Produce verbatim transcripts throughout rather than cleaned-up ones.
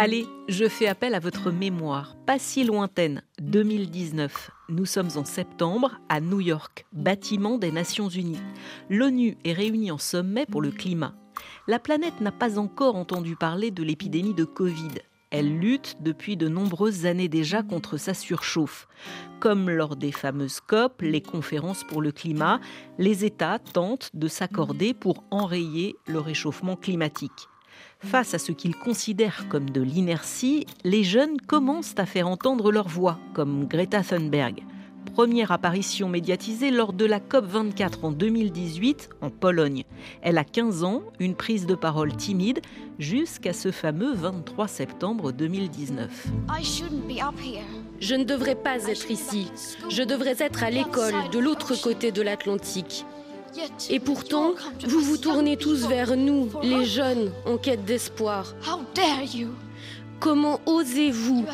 Allez, je fais appel à votre mémoire, pas si lointaine, deux mille dix-neuf. Nous sommes en septembre, à New York, bâtiment des Nations Unies. L'ONU est réunie en sommet pour le climat. La planète n'a pas encore entendu parler de l'épidémie de Covid. Elle lutte depuis de nombreuses années déjà contre sa surchauffe. Comme lors des fameuses COP, les conférences pour le climat, les États tentent de s'accorder pour enrayer le réchauffement climatique. Face à ce qu'ils considèrent comme de l'inertie, les jeunes commencent à faire entendre leur voix, comme Greta Thunberg. Première apparition médiatisée lors de la COP vingt-quatre en deux mille dix-huit en Pologne. Elle a quinze ans, une prise de parole timide, jusqu'à ce fameux vingt-trois septembre deux mille dix-neuf. Je ne devrais pas être ici. Je devrais être à l'école, de l'autre côté de l'Atlantique. Et pourtant, vous vous tournez tous vers nous, les jeunes, en quête d'espoir. Comment osez-vous ?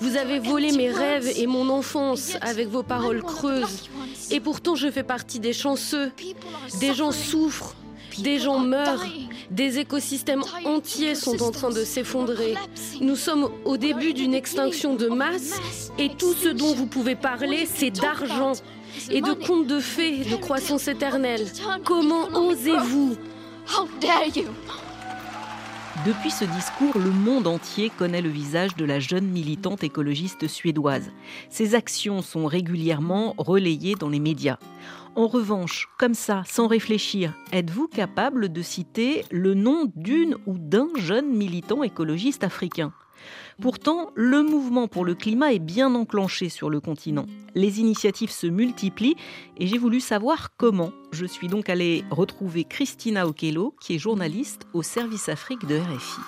Vous avez volé mes rêves et mon enfance avec vos paroles creuses. Et pourtant, je fais partie des chanceux. Des gens souffrent, des gens meurent, des écosystèmes entiers sont en train de s'effondrer. Nous sommes au début d'une extinction de masse et tout ce dont vous pouvez parler, c'est d'argent et de contes de fées, de croissance éternelle. Comment osez-vous ? Depuis ce discours, le monde entier connaît le visage de la jeune militante écologiste suédoise. Ses actions sont régulièrement relayées dans les médias. En revanche, comme ça, sans réfléchir, êtes-vous capable de citer le nom d'une ou d'un jeune militant écologiste africain ? Pourtant, le mouvement pour le climat est bien enclenché sur le continent. Les initiatives se multiplient et j'ai voulu savoir comment. Je suis donc allée retrouver Christina Okello, qui est journaliste au service Afrique de R F I.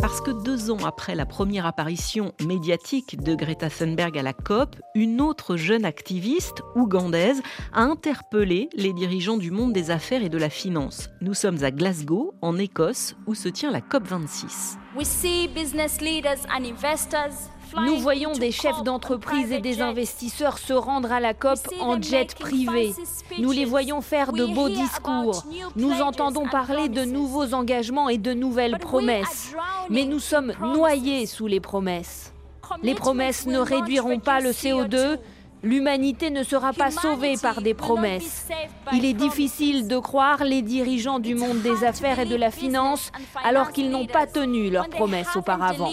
Parce que deux ans après la première apparition médiatique de Greta Thunberg à la COP, une autre jeune activiste, ougandaise, a interpellé les dirigeants du monde des affaires et de la finance. Nous sommes à Glasgow, en Écosse, où se tient la COP vingt-six. Nous voyons des chefs d'entreprise et des investisseurs se rendre à la COP en jet privé. Nous les voyons faire de beaux discours. Nous entendons parler de nouveaux engagements et de nouvelles promesses. Mais nous sommes noyés sous les promesses. Les promesses ne réduiront pas le C O deux. L'humanité ne sera pas sauvée par des promesses. Il est difficile de croire les dirigeants du monde des affaires et de la finance alors qu'ils n'ont pas tenu leurs promesses auparavant.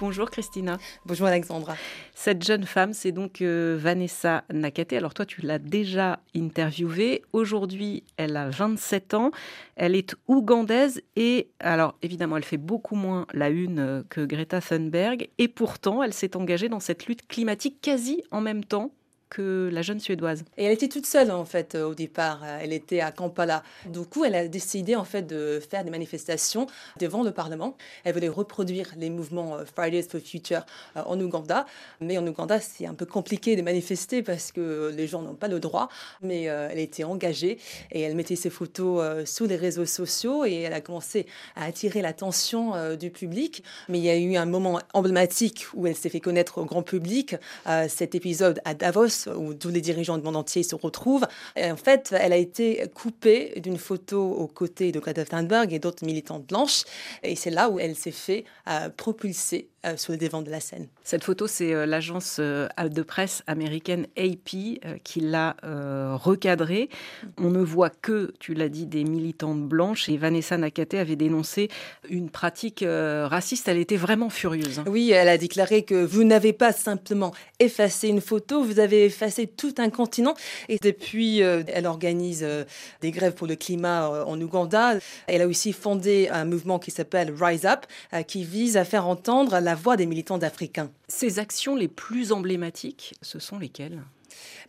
Bonjour Christina. Bonjour Alexandra. Cette jeune femme, c'est donc euh, Vanessa Nakate. Alors toi, tu l'as déjà interviewée. Aujourd'hui, elle a vingt-sept ans. Elle est ougandaise et, alors évidemment, elle fait beaucoup moins la une que Greta Thunberg. Et pourtant, elle s'est engagée dans cette lutte climatique quasi en même temps que la jeune Suédoise. Et elle était toute seule, en fait, au départ. Elle était à Kampala. Du coup, elle a décidé, en fait, de faire des manifestations devant le Parlement. Elle voulait reproduire les mouvements Fridays for Future en Ouganda. Mais en Ouganda, c'est un peu compliqué de manifester parce que les gens n'ont pas le droit. Mais euh, elle était engagée et elle mettait ses photos euh, sous les réseaux sociaux et elle a commencé à attirer l'attention euh, du public. Mais il y a eu un moment emblématique où elle s'est fait connaître au grand public. Euh, cet épisode à Davos, où tous les dirigeants du monde entier se retrouvent. Et en fait, elle a été coupée d'une photo aux côtés de Greta Thunberg et d'autres militantes blanches. Et c'est là où elle s'est fait euh, propulser euh, sur le devant de la scène. Cette photo, c'est euh, l'agence euh, de presse américaine A P euh, qui l'a euh, recadrée. On ne voit que, tu l'as dit, des militantes blanches. Et Vanessa Nakate avait dénoncé une pratique euh, raciste. Elle était vraiment furieuse. Oui, elle a déclaré que vous n'avez pas simplement effacé une photo, vous avez effacer tout un continent. Et depuis, euh, elle organise euh, des grèves pour le climat euh, en Ouganda. Elle a aussi fondé un mouvement qui s'appelle Rise Up, euh, qui vise à faire entendre la voix des militants africains. Ses actions les plus emblématiques, ce sont lesquelles ?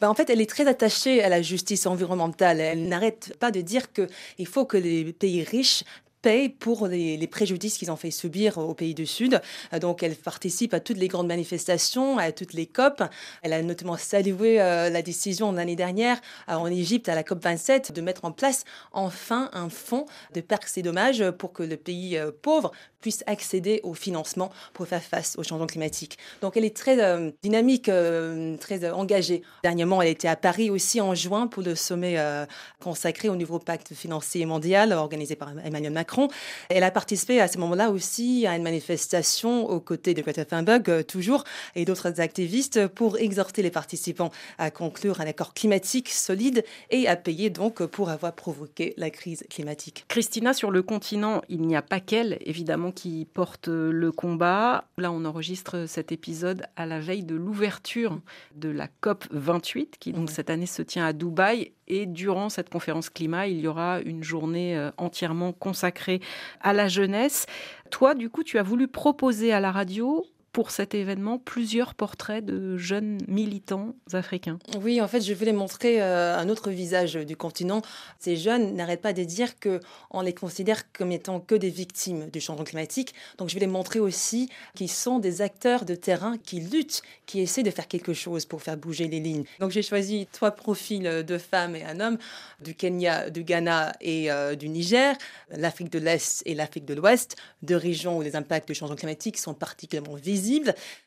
Ben en fait, elle est très attachée à la justice environnementale. Elle n'arrête pas de dire qu'il faut que les pays riches paye pour les, les préjudices qu'ils ont fait subir aux pays du Sud. Donc, elle participe à toutes les grandes manifestations, à toutes les COP. Elle a notamment salué euh, la décision l'année dernière euh, en Égypte à la COP vingt-sept de mettre en place enfin un fonds de pertes et dommages pour que le pays euh, pauvre puisse accéder au financement pour faire face au changement climatique. Donc, elle est très euh, dynamique, euh, très euh, engagée. Dernièrement, elle était à Paris aussi en juin pour le sommet euh, consacré au nouveau pacte financier mondial organisé par Emmanuel Macron. Elle a participé à ce moment-là aussi à une manifestation aux côtés de Greta Thunberg, toujours, et d'autres activistes pour exhorter les participants à conclure un accord climatique solide et à payer donc pour avoir provoqué la crise climatique. Christina, sur le continent, il n'y a pas qu'elle, évidemment, qui porte le combat. Là, on enregistre cet épisode à la veille de l'ouverture de la COP vingt-huit, qui donc cette année se tient à Dubaï. Et durant cette conférence climat, il y aura une journée entièrement consacrée à la jeunesse. Toi, du coup, tu as voulu proposer à la radio pour cet événement plusieurs portraits de jeunes militants africains. Oui, en fait, je voulais montrer euh, un autre visage du continent. Ces jeunes n'arrêtent pas de dire qu'on les considère comme étant que des victimes du changement climatique. Donc, je voulais montrer aussi qu'ils sont des acteurs de terrain qui luttent, qui essaient de faire quelque chose pour faire bouger les lignes. Donc, j'ai choisi trois profils de femmes et un homme du Kenya, du Ghana et euh, du Niger, l'Afrique de l'Est et l'Afrique de l'Ouest, deux régions où les impacts du changement climatique sont particulièrement visibles.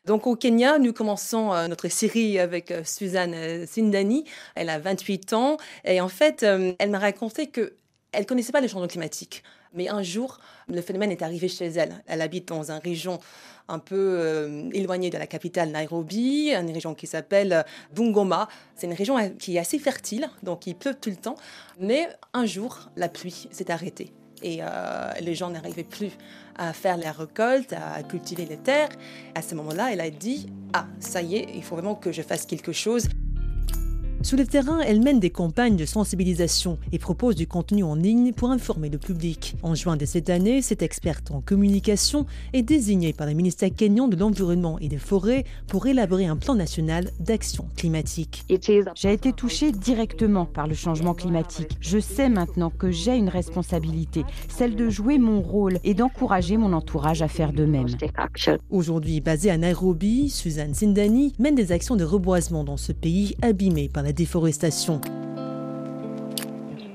Donc au Kenya, nous commençons notre série avec Suzanne Sindani. Elle a vingt-huit ans et en fait, elle m'a raconté qu'elle ne connaissait pas le changement climatique. Mais un jour, le phénomène est arrivé chez elle. Elle habite dans une région un peu euh, éloignée de la capitale Nairobi, une région qui s'appelle Bungoma. C'est une région qui est assez fertile, donc il pleut tout le temps. Mais un jour, la pluie s'est arrêtée. Et euh, les gens n'arrivaient plus à faire la récolte, à cultiver les terres. À ce moment-là, elle a dit « Ah, ça y est, il faut vraiment que je fasse quelque chose ». Sur le terrain, elle mène des campagnes de sensibilisation et propose du contenu en ligne pour informer le public. En juin de cette année, cette experte en communication est désignée par le ministère kényan de l'Environnement et des Forêts pour élaborer un plan national d'action climatique. J'ai été touchée directement par le changement climatique. Je sais maintenant que j'ai une responsabilité, celle de jouer mon rôle et d'encourager mon entourage à faire de même. Aujourd'hui basée à Nairobi, Suzanne Sindani mène des actions de reboisement dans ce pays abîmé par la déforestation.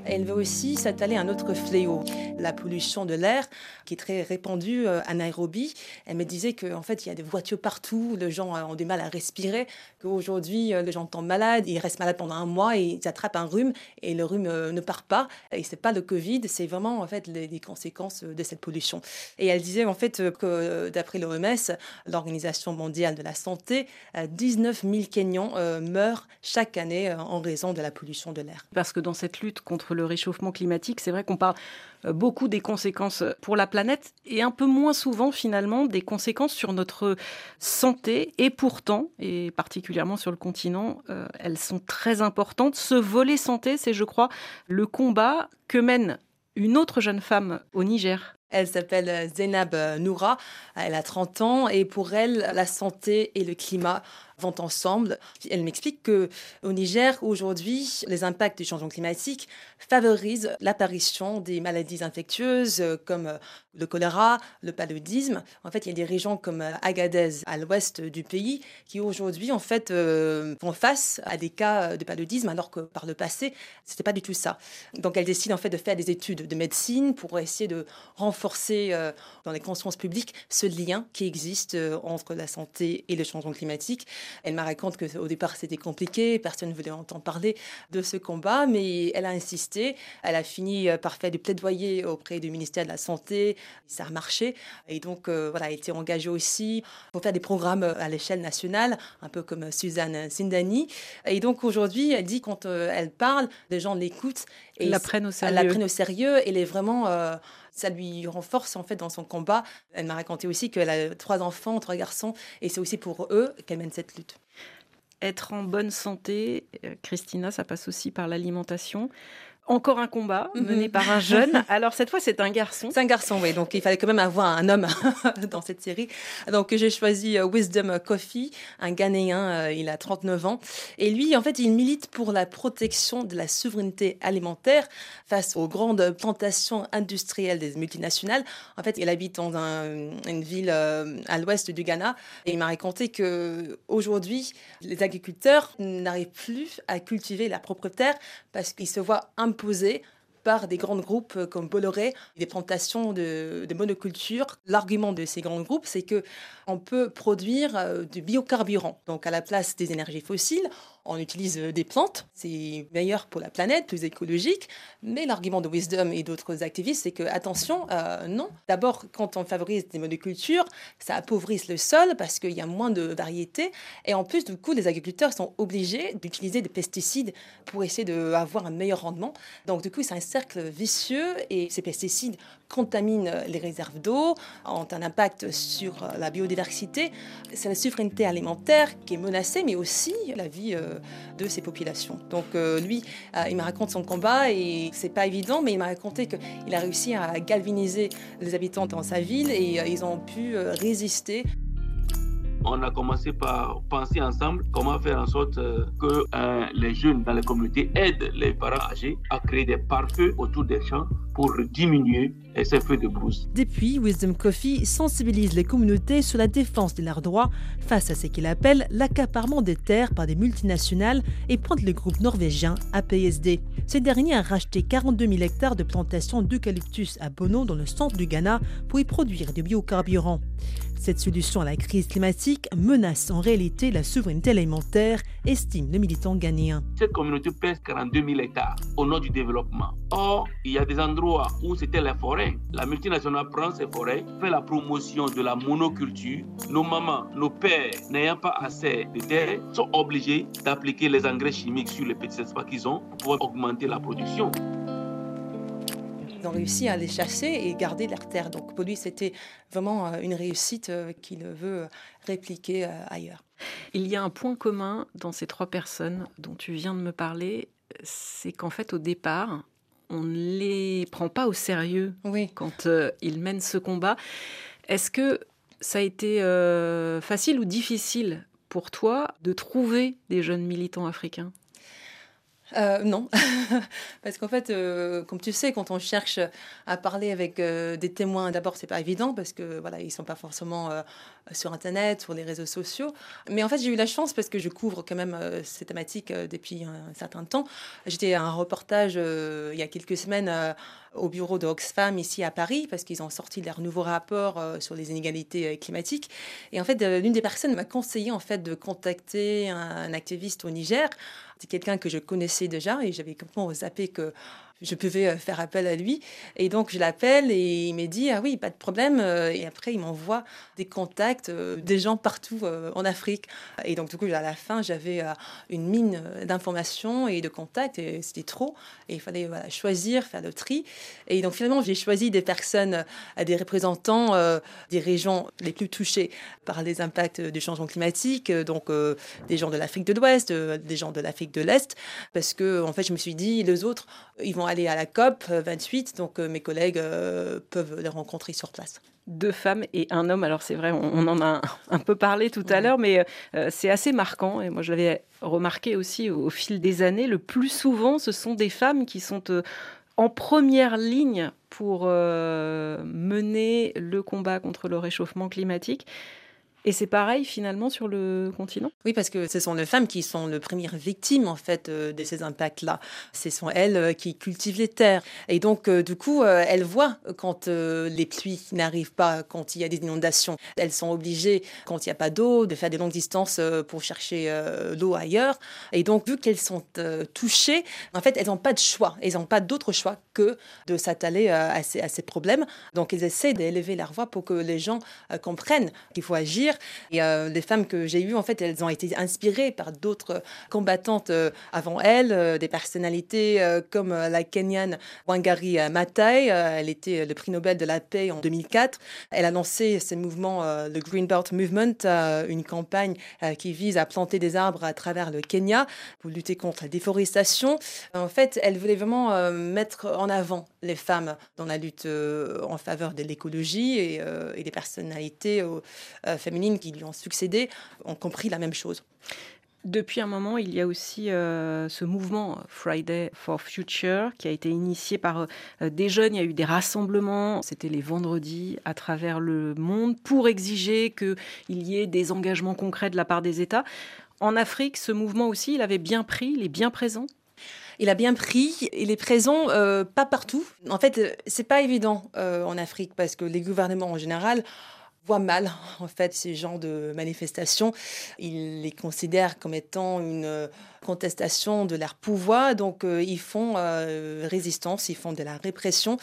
Elle veut aussi s'attaquer à un autre fléau, la pollution de l'air, qui est très répandue à Nairobi. Elle me disait qu'en fait, il y a des voitures partout, les gens ont du mal à respirer, qu'aujourd'hui, les gens tombent malades, ils restent malades pendant un mois, et ils attrapent un rhume, et le rhume ne part pas. Et ce n'est pas le Covid, c'est vraiment en fait, les conséquences de cette pollution. Et elle disait en fait, que d'après l'O M S, l'Organisation mondiale de la santé, dix-neuf mille Kenyans meurent chaque année en raison de la pollution de l'air. Parce que dans cette lutte contre le réchauffement climatique, c'est vrai qu'on parle beaucoup des conséquences pour la planète et un peu moins souvent finalement des conséquences sur notre santé. Et pourtant, et particulièrement sur le continent, euh, elles sont très importantes. Ce volet santé, c'est je crois le combat que mène une autre jeune femme au Niger. Elle s'appelle Zenab Noura, elle a trente ans et pour elle, la santé et le climat vont ensemble. Elle m'explique qu'au Niger, aujourd'hui, les impacts du changement climatique favorisent l'apparition des maladies infectieuses comme le choléra, le paludisme. En fait, il y a des régions comme Agadez, à l'ouest du pays, qui aujourd'hui en fait, euh, font face à des cas de paludisme, alors que par le passé, ce n'était pas du tout ça. Donc elle décide en fait, de faire des études de médecine pour essayer de renforcer euh, dans les consciences publiques ce lien qui existe euh, entre la santé et le changement climatique. Elle me raconte qu'au départ, c'était compliqué, personne ne voulait entendre parler de ce combat, mais elle a insisté. Elle a fini par faire du plaidoyer auprès du ministère de la Santé. Ça a marché. Et donc, euh, voilà, elle a été engagée aussi pour faire des programmes à l'échelle nationale, un peu comme Suzanne Sindani. Et donc, aujourd'hui, elle dit quand euh, elle parle, les gens l'écoutent. Et la prennent au sérieux. La prennent au sérieux. Elle est vraiment... Euh, ça lui renforce en fait dans son combat. Elle m'a raconté aussi qu'elle a trois enfants, trois garçons, et c'est aussi pour eux qu'elle mène cette lutte. Être en bonne santé, Christina, ça passe aussi par l'alimentation. Encore un combat mené par un jeune. Alors cette fois, c'est un garçon. C'est un garçon, oui. Donc il fallait quand même avoir un homme dans cette série. Donc j'ai choisi Wisdom Kofi, un Ghanéen. Il a trente-neuf ans. Et lui, en fait, il milite pour la protection de la souveraineté alimentaire face aux grandes plantations industrielles des multinationales. En fait, il habite dans un, une ville à l'ouest du Ghana. Et il m'a raconté qu'aujourd'hui, les agriculteurs n'arrivent plus à cultiver la propre terre parce qu'ils se voient un posé par des grands groupes comme Bolloré, des plantations de, de monoculture. L'argument de ces grands groupes, c'est qu'on peut produire du biocarburant. Donc à la place des énergies fossiles, on utilise des plantes. C'est meilleur pour la planète, plus écologique. Mais l'argument de Wisdom et d'autres activistes, c'est que, attention, euh, non. D'abord, quand on favorise des monocultures, ça appauvrit le sol parce qu'il y a moins de variétés. Et en plus, du coup, les agriculteurs sont obligés d'utiliser des pesticides pour essayer d'avoir un meilleur rendement. Donc du coup, c'est un cercle vicieux et ces pesticides contaminent les réserves d'eau, ont un impact sur la biodiversité. C'est la souveraineté alimentaire qui est menacée, mais aussi la vie de ces populations. Donc lui, il me raconte son combat et c'est pas évident, mais il m'a raconté qu'il a réussi à galvaniser les habitants dans sa ville et ils ont pu résister. On a commencé par penser ensemble comment faire en sorte que euh, les jeunes dans les communautés aident les parents âgés à créer des pare-feux autour des champs pour diminuer ces feux de brousse. Depuis, Wisdom Kofi sensibilise les communautés sur la défense de leurs droits face à ce qu'il appelle l'accaparement des terres par des multinationales et pointe le groupe norvégien A P S D. Ces derniers a racheté quarante-deux mille hectares de plantations d'eucalyptus à Bono dans le centre du Ghana pour y produire des biocarburants. Cette solution à la crise climatique menace en réalité la souveraineté alimentaire, estime le militant ghanéen. Cette communauté pèse quarante-deux mille hectares au nom du développement. Or, il y a des endroits où c'était les forêts. La multinationale prend ces forêts, fait la promotion de la monoculture. Nos mamans, nos pères, n'ayant pas assez de terre, sont obligés d'appliquer les engrais chimiques sur les petits espaces qu'ils ont pour pouvoir augmenter la production. Ils ont réussi à les chasser et garder leur terre. Donc pour lui, c'était vraiment une réussite qu'il veut répliquer ailleurs. Il y a un point commun dans ces trois personnes dont tu viens de me parler, c'est qu'en fait, au départ, on ne les prend pas au sérieux oui. quand euh, ils mènent ce combat. Est-ce que ça a été euh, facile ou difficile pour toi de trouver des jeunes militants africains ? Euh, non, parce qu'en fait, euh, comme tu sais, quand on cherche à parler avec euh, des témoins, d'abord, c'est pas évident parce que voilà, ils sont pas forcément euh, sur Internet, sur les réseaux sociaux. Mais en fait, j'ai eu la chance parce que je couvre quand même euh, ces thématiques euh, depuis un certain temps. J'étais à un reportage euh, il y a quelques semaines euh, au bureau de Oxfam ici à Paris parce qu'ils ont sorti leur nouveau rapport euh, sur les inégalités euh, climatiques. Et en fait, euh, l'une des personnes m'a conseillé en fait de contacter un, un activiste au Niger. C'est quelqu'un que je connaissais déjà et j'avais complètement zappé que je pouvais faire appel à lui. Et donc, je l'appelle et il me dit « Ah oui, pas de problème ». Et après, il m'envoie des contacts euh, des gens partout euh, en Afrique. Et donc, du coup, à la fin, j'avais euh, une mine d'informations et de contacts. Et c'était trop. Et il fallait voilà, choisir, faire le tri. Et donc, finalement, j'ai choisi des personnes, euh, des représentants euh, des régions les plus touchées par les impacts du changement climatique. Euh, donc, euh, des gens de l'Afrique de l'Ouest, euh, des gens de l'Afrique de l'Est. Parce que, en fait, je me suis dit, les autres, ils vont aller à la C O P vingt-huit, donc mes collègues euh, peuvent les rencontrer sur place. Deux femmes et un homme, alors c'est vrai, on, on en a un, un peu parlé tout à ouais. l'heure, mais euh, c'est assez marquant, et moi je l'avais remarqué aussi au, au fil des années, le plus souvent ce sont des femmes qui sont euh, en première ligne pour euh, mener le combat contre le réchauffement climatique. Et c'est pareil, finalement, sur le continent ? Oui, parce que ce sont les femmes qui sont les premières victimes, en fait, de ces impacts-là. Ce sont elles qui cultivent les terres. Et donc, du coup, elles voient quand les pluies n'arrivent pas, quand il y a des inondations. Elles sont obligées, quand il n'y a pas d'eau, de faire des longues distances pour chercher l'eau ailleurs. Et donc, vu qu'elles sont touchées, en fait, elles n'ont pas de choix. Elles n'ont pas d'autre choix que de s'attaler à ces, à ces problèmes. Donc, elles essaient d'élever leur voix pour que les gens comprennent qu'il faut agir. Et euh, les femmes que j'ai eues, en fait, elles ont été inspirées par d'autres combattantes avant elles, des personnalités comme la Kenyane Wangari Maathai. Elle était le prix Nobel de la paix en deux mille quatre. Elle a lancé ce mouvement, le Green Belt Movement, une campagne qui vise à planter des arbres à travers le Kenya pour lutter contre la déforestation. En fait, elle voulait vraiment mettre en avant les femmes dans la lutte en faveur de l'écologie, et, et les personnalités féminines qui lui ont succédé ont compris la même chose. Depuis un moment, il y a aussi euh, ce mouvement Fridays for Future qui a été initié par euh, des jeunes. Il y a eu des rassemblements, c'était les vendredis à travers le monde, pour exiger qu'il y ait des engagements concrets de la part des États. En Afrique, ce mouvement aussi, il avait bien pris, il est bien présent. Il a bien pris, il est présent, euh, pas partout. En fait, c'est pas évident euh, en Afrique parce que les gouvernements en général voient mal, en fait, ces genres de manifestations. Ils les considèrent comme étant une contestation de leur pouvoir. Donc, euh, ils font euh, résistance, ils font de la répression.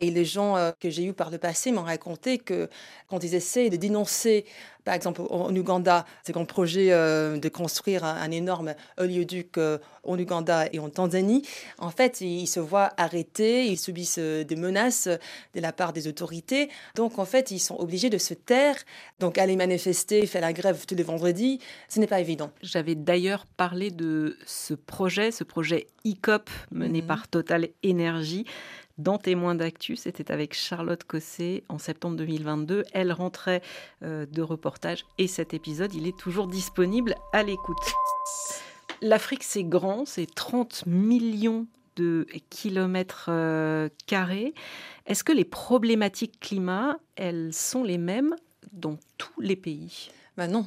Et les gens euh, que j'ai eus par le passé m'ont raconté que quand ils essaient de dénoncer, par exemple, en Ouganda, c'est un projet euh, de construire un, un énorme oléoduc euh, en Ouganda et en Tanzanie. En fait, ils se voient arrêtés, ils subissent euh, des menaces de la part des autorités. Donc, en fait, ils sont obligés de se taire. Donc, aller manifester, faire la grève tous les vendredis, ce n'est pas évident. J'avais d'ailleurs parlé de ce projet, ce projet I C O P mené mmh. par Total Energy. Dans Témoins d'Actu, c'était avec Charlotte Cossé en septembre deux mille vingt-deux. Elle rentrait euh, de reportage et cet épisode, il est toujours disponible à l'écoute. L'Afrique, c'est grand, c'est trente millions de kilomètres euh, carrés. Est-ce que les problématiques climat, elles sont les mêmes dans tous les pays ? Ben non,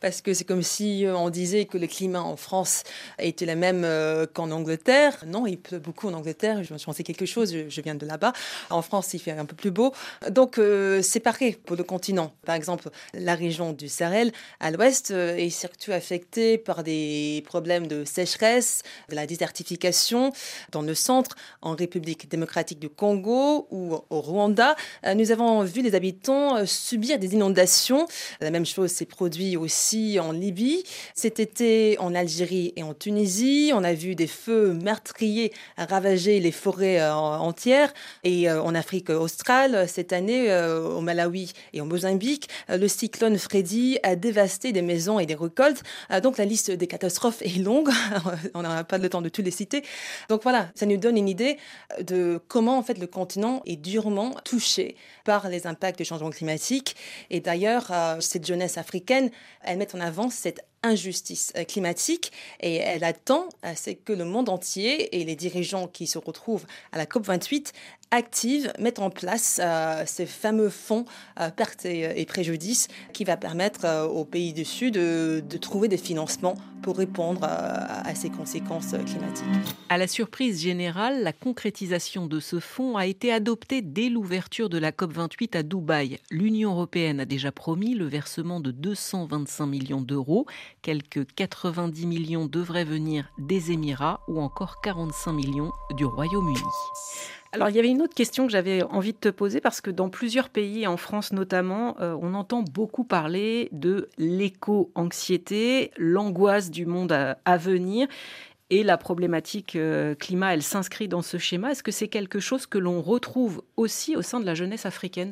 parce que c'est comme si on disait que le climat en France était le même qu'en Angleterre. Non, il pleut beaucoup en Angleterre, je me suis pensé quelque chose, je viens de là-bas. En France, il fait un peu plus beau. Donc, euh, c'est pareil pour le continent. Par exemple, la région du Sahel, à l'ouest, est surtout affectée par des problèmes de sécheresse, de la désertification. Dans le centre, en République démocratique du Congo ou au Rwanda, nous avons vu les habitants subir des inondations. La même chose s'est produite aussi en Libye. Cet été, en Algérie et en Tunisie, on a vu des feux meurtriers ravager les forêts euh, entières. Et euh, en Afrique australe, cette année, euh, au Malawi et au Mozambique, euh, le cyclone Freddy a dévasté des maisons et des récoltes. Euh, donc la liste des catastrophes est longue. On n'a pas le temps de tous les citer. Donc voilà, ça nous donne une idée de comment en fait le continent est durement touché par les impacts du changement climatique. Et d'ailleurs, euh, cette jeunesse africaine, elle met en avant cette injustice climatique et elle attend à ce que le monde entier et les dirigeants qui se retrouvent à la COP vingt-huit activent, mettent en place euh, ces fameux fonds euh, pertes et, et préjudices qui va permettre euh, aux pays du Sud de, de trouver des financements pour répondre euh, à ces conséquences climatiques. À la surprise générale, la concrétisation de ce fonds a été adoptée dès l'ouverture de la COP vingt-huit à Dubaï. L'Union européenne a déjà promis le versement de deux cent vingt-cinq millions d'euros. Quelques quatre-vingt-dix millions devraient venir des Émirats ou encore quarante-cinq millions du Royaume-Uni. Alors, il y avait une autre question que j'avais envie de te poser parce que dans plusieurs pays, en France notamment, euh, on entend beaucoup parler de l'éco-anxiété, l'angoisse du monde à, à venir et la problématique euh, climat, elle s'inscrit dans ce schéma. Est-ce que c'est quelque chose que l'on retrouve aussi au sein de la jeunesse africaine ?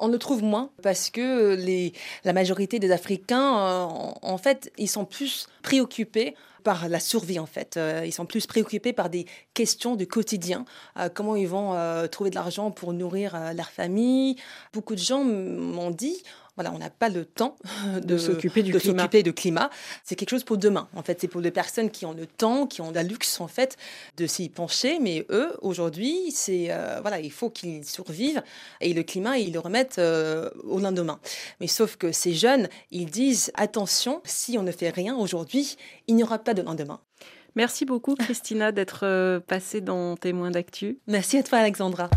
On le trouve moins parce que les, la majorité des Africains, euh, en fait, ils sont plus préoccupés par la survie, en fait. Ils sont plus préoccupés par des questions du quotidien. Euh, comment ils vont euh, trouver de l'argent pour nourrir euh, leur famille. Beaucoup de gens m'ont dit... Voilà, on n'a pas le temps de, de, s'occuper, du de climat. s'occuper du climat. C'est quelque chose pour demain. En fait, c'est pour les personnes qui ont le temps, qui ont la luxe en fait de s'y pencher. Mais eux, aujourd'hui, c'est euh, voilà, il faut qu'ils survivent et le climat, ils le remettent euh, au lendemain. Mais sauf que ces jeunes, ils disent attention, si on ne fait rien aujourd'hui, il n'y aura pas de lendemain. Merci beaucoup, Christina, d'être passée dans Témoins d'Actu. Merci à toi, Alexandra.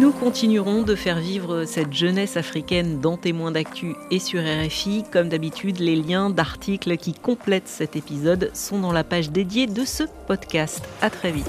Nous continuerons de faire vivre cette jeunesse africaine dans Témoins d'Actu et sur R F I. Comme d'habitude, les liens d'articles qui complètent cet épisode sont dans la page dédiée de ce podcast. À très vite.